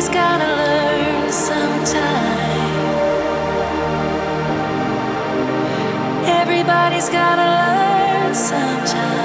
Everybody's gotta learn sometime. Everybody's gotta learn sometime.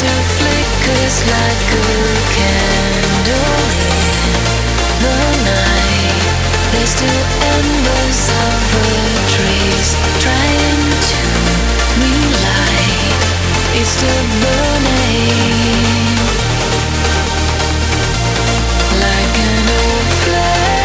still flickers like a candle in the night. There's still embers of the trees trying to relight. It's still burning like an old flame.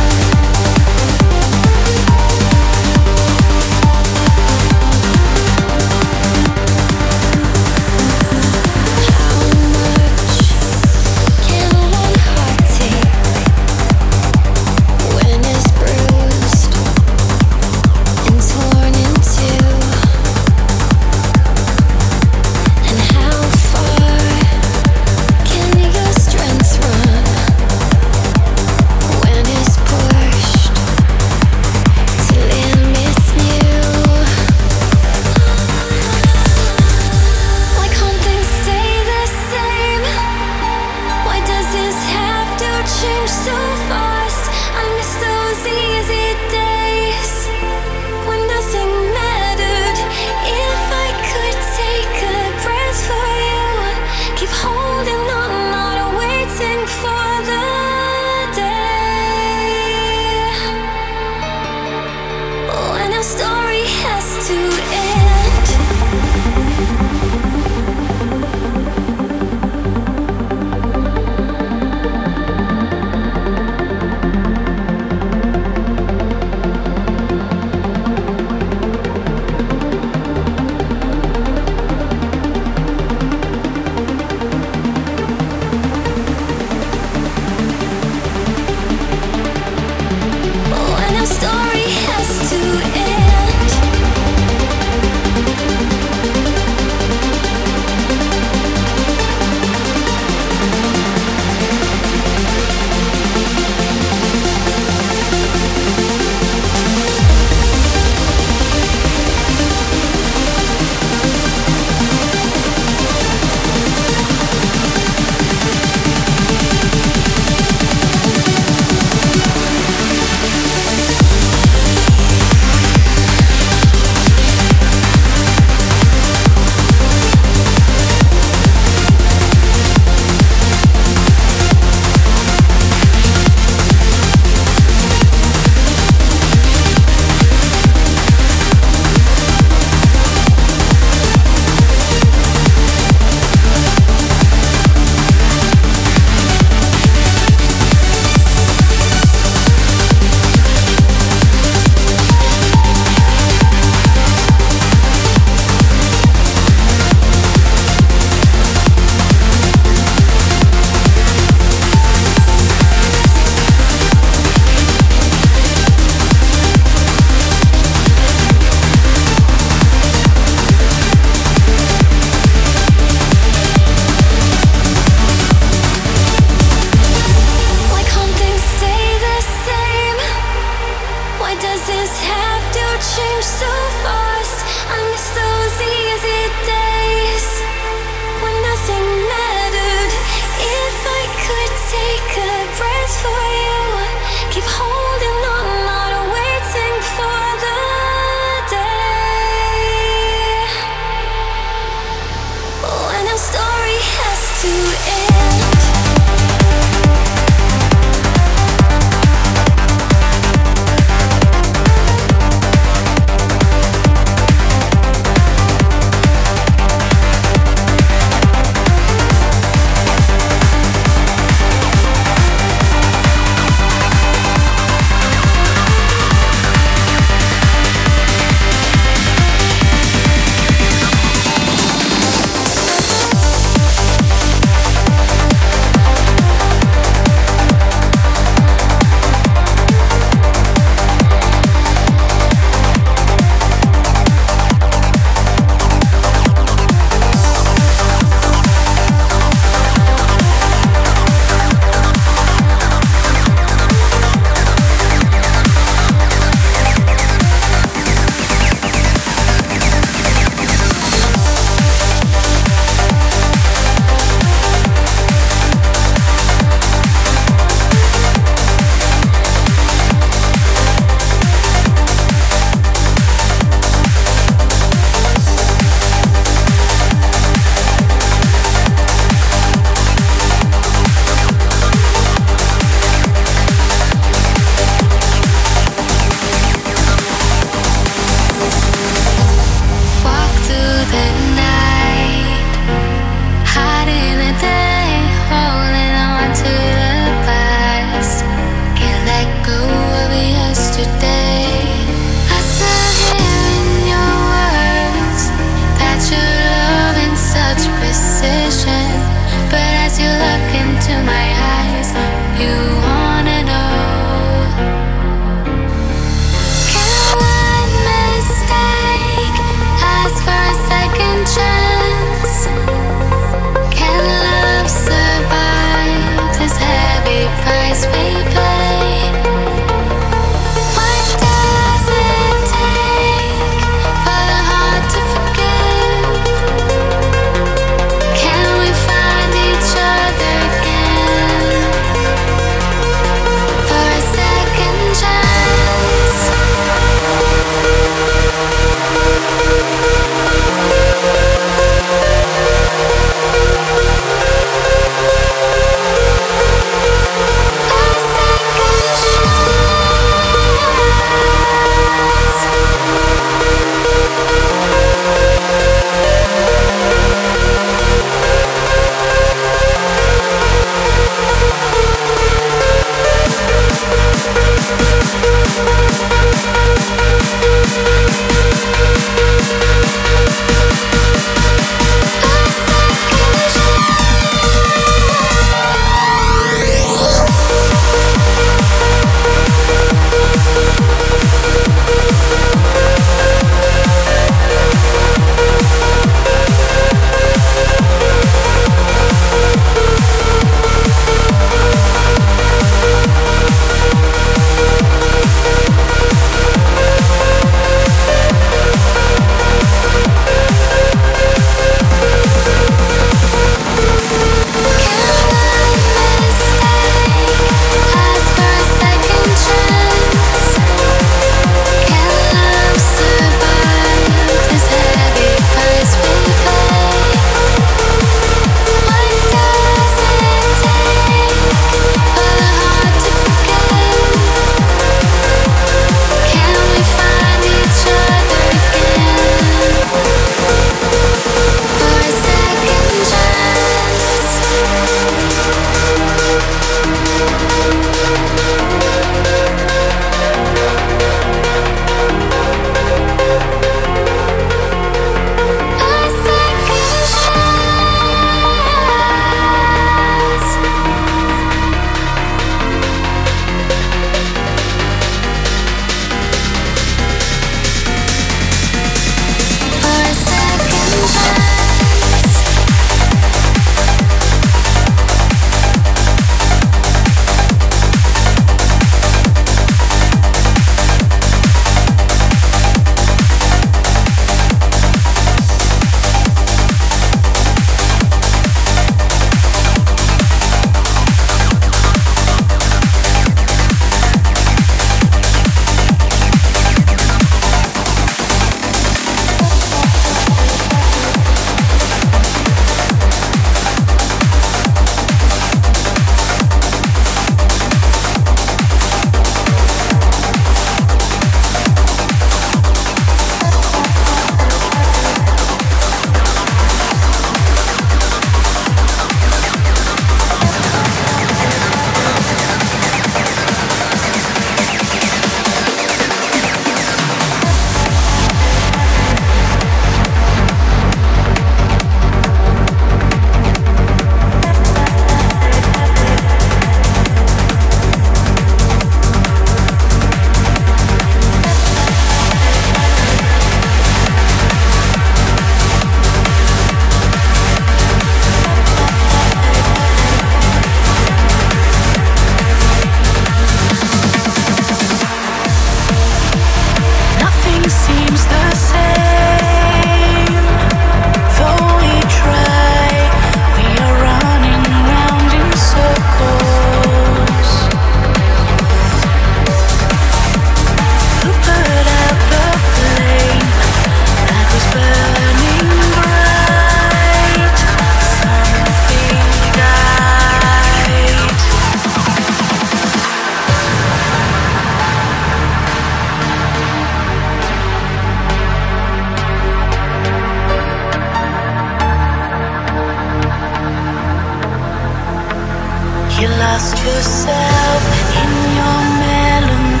You lost yourself in your melancholy.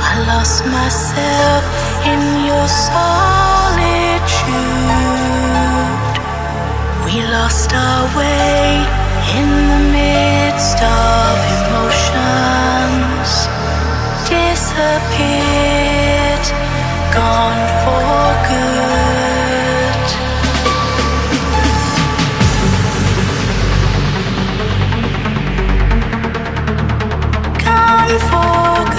I lost myself in your solitude. We lost our way in the midst of emotions. Disappeared, gone for good. For good.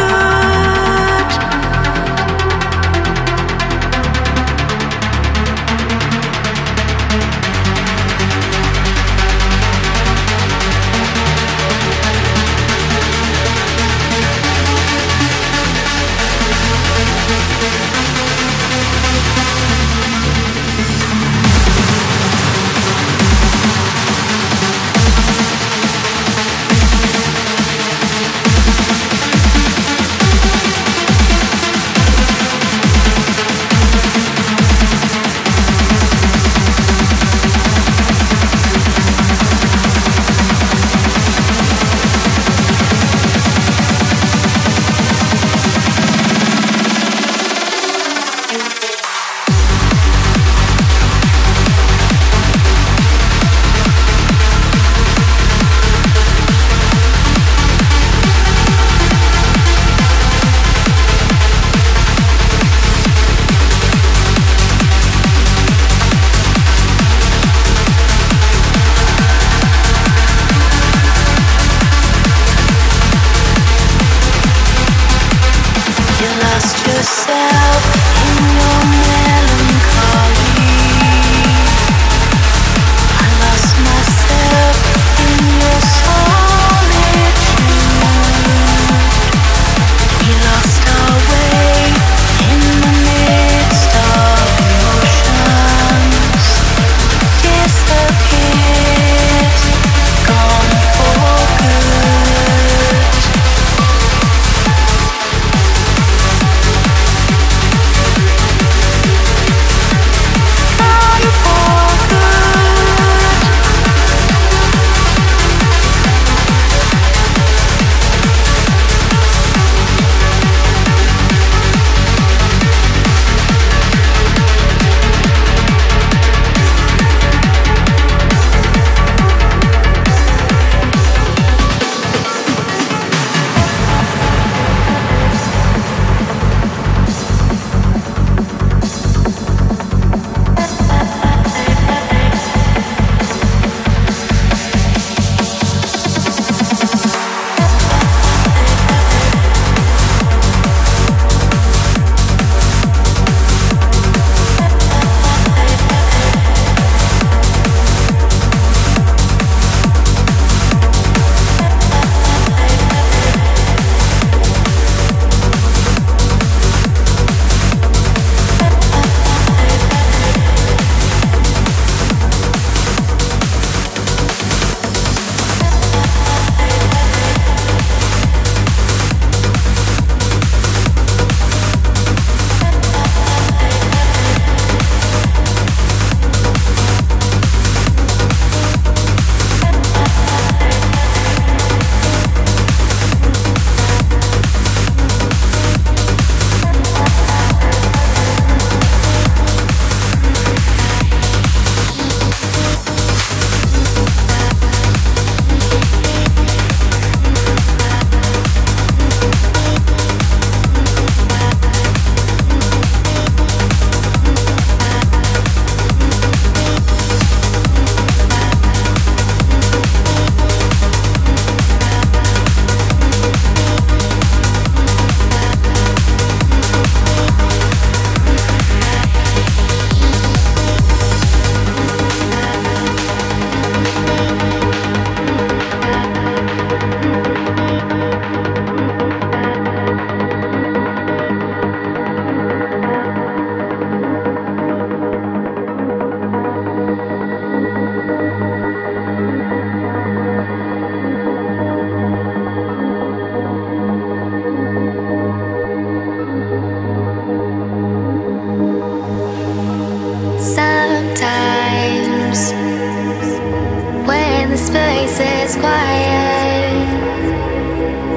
the space is quiet.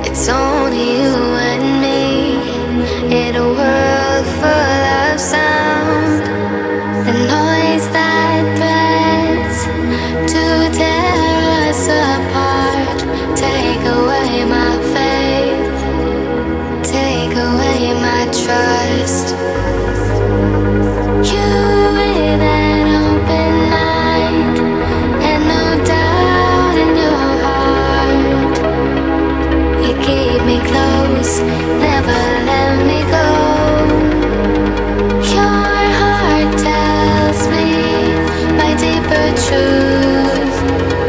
It's only you and me in a world full of sound. The noise that threats to tear us apart. Take away my faith, take away my trust. You truth.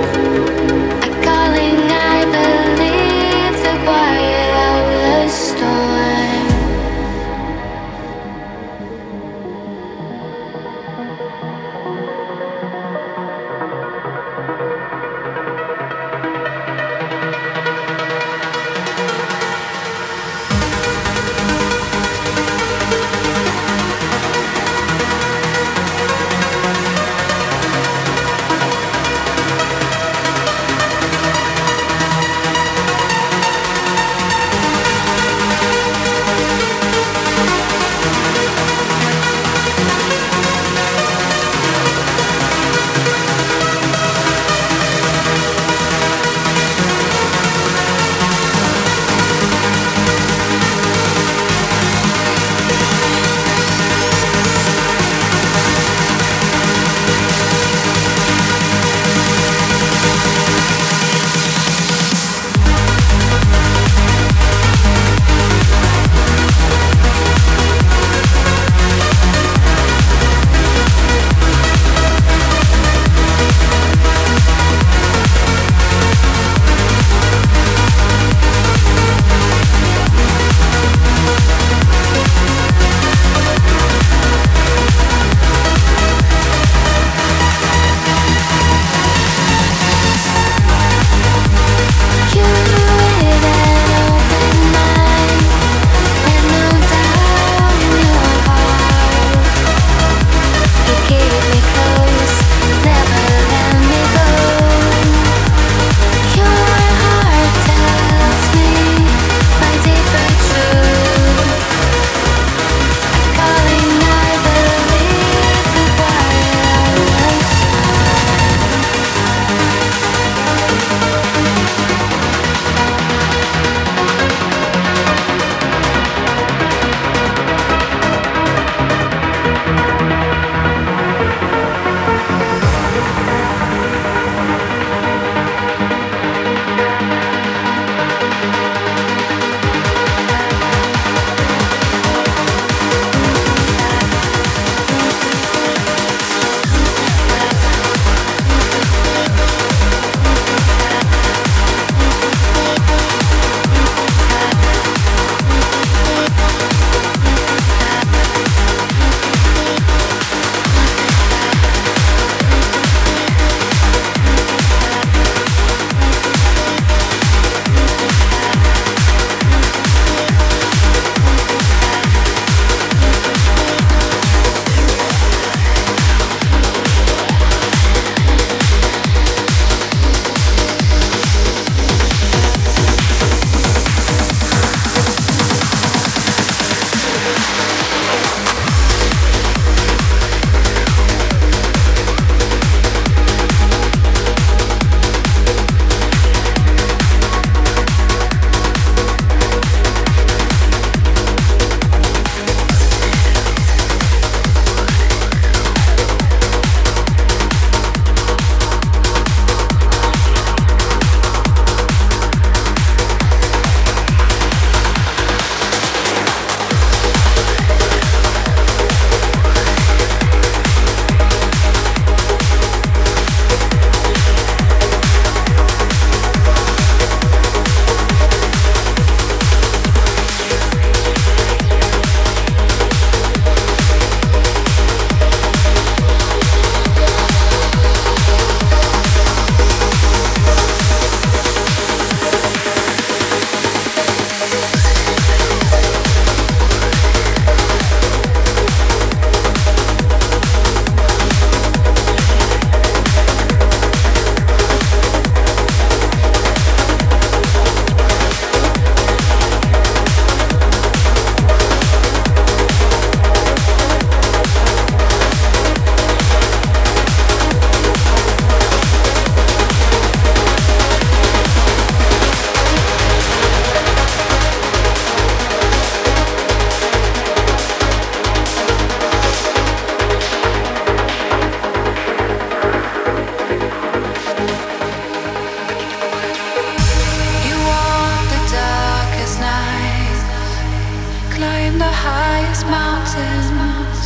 highest mountains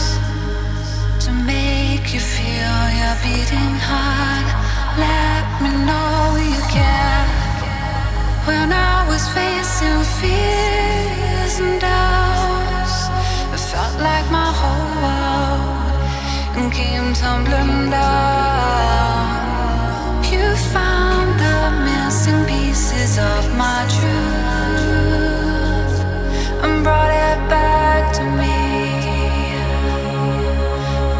to make you feel your beating heart. Let me know you care. When I was facing fears and doubts, I felt like my whole world came tumbling down. You found the missing pieces of my truth and brought it back to me,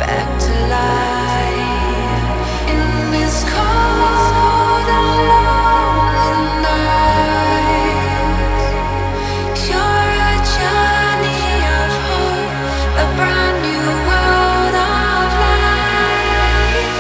back to life. In this cold and lonely night, you're a journey of hope, a brand new world of light.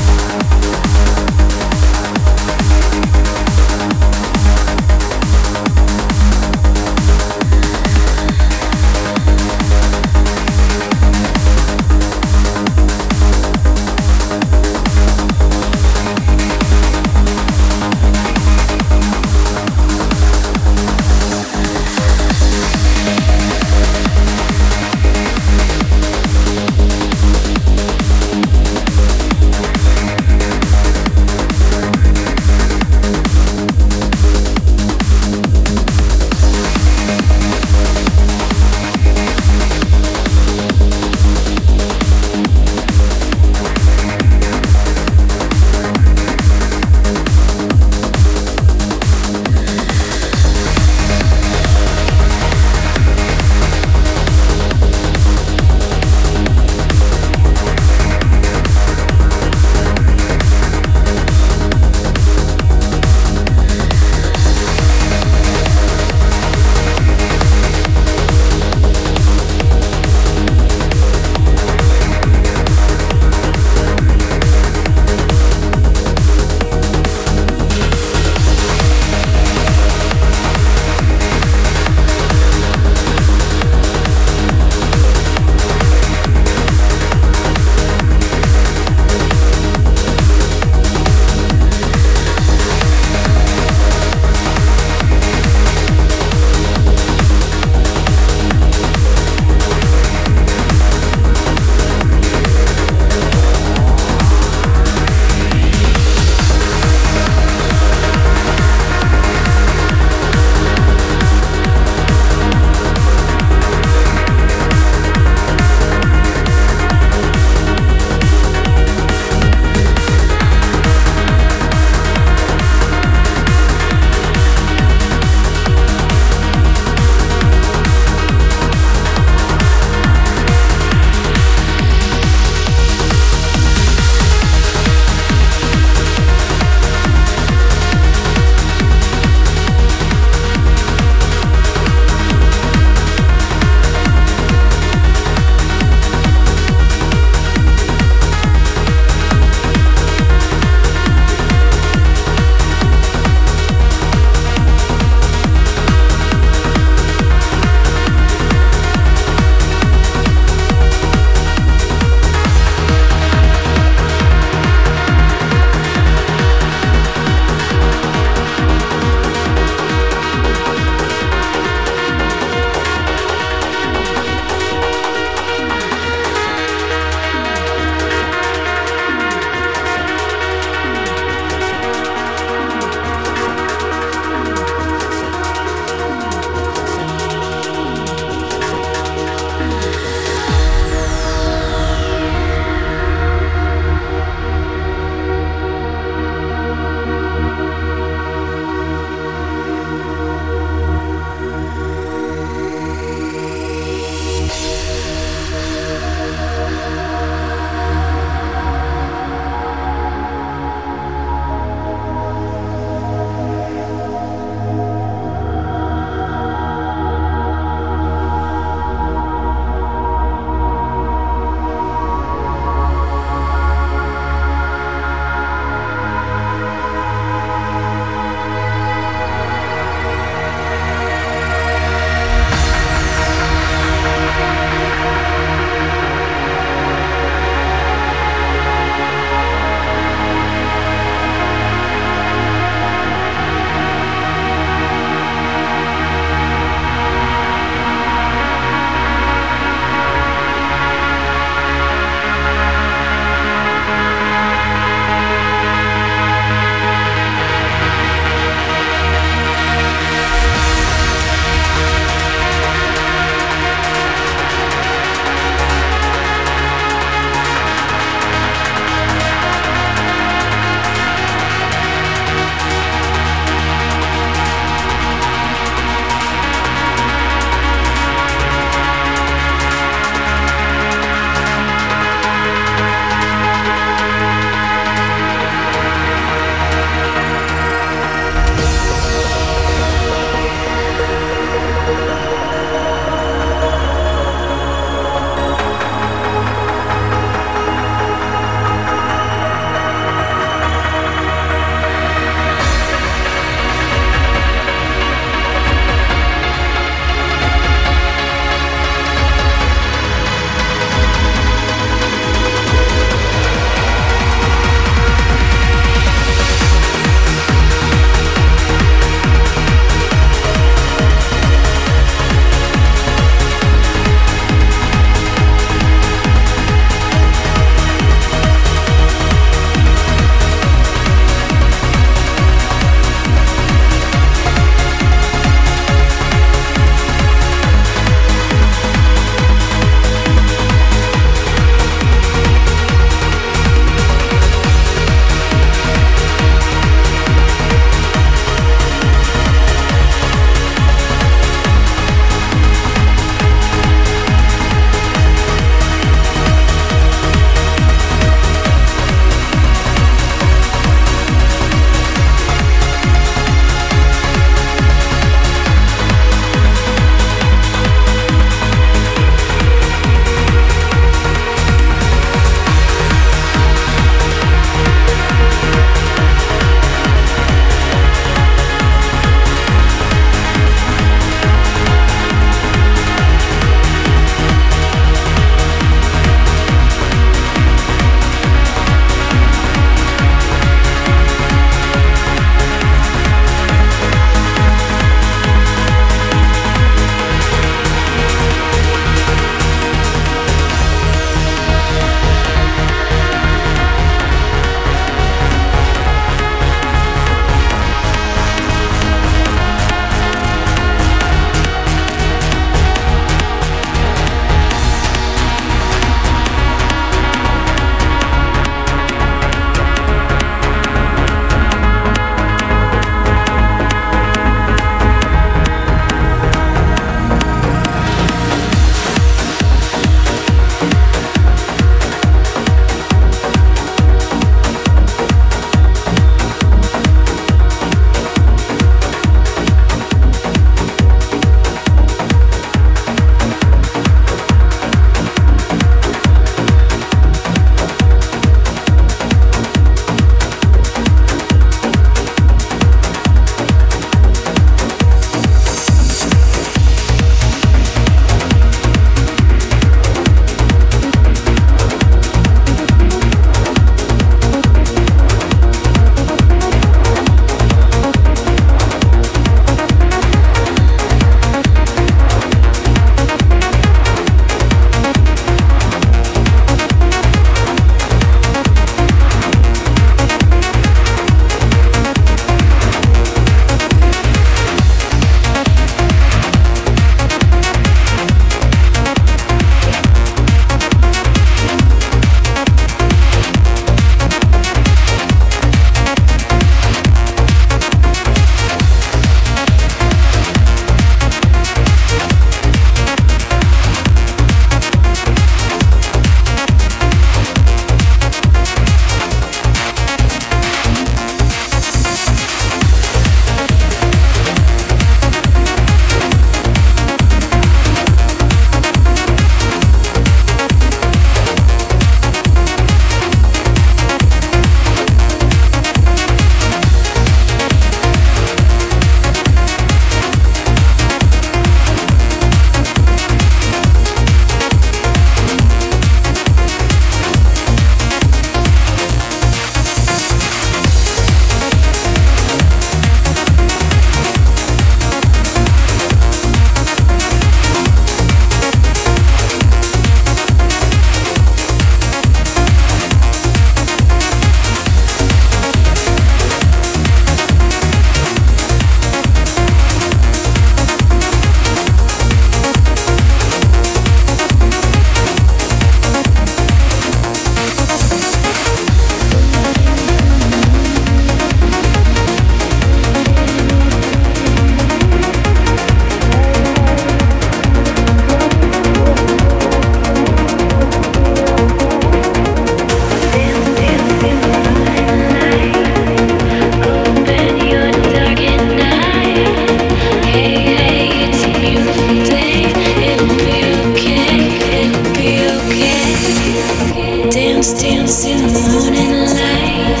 to the moon and light.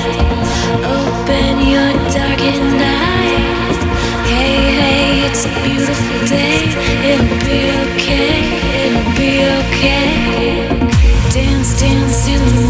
Open your darkened night. Hey, hey, it's a beautiful day. It'll be okay, it'll be okay. Dance, dance in the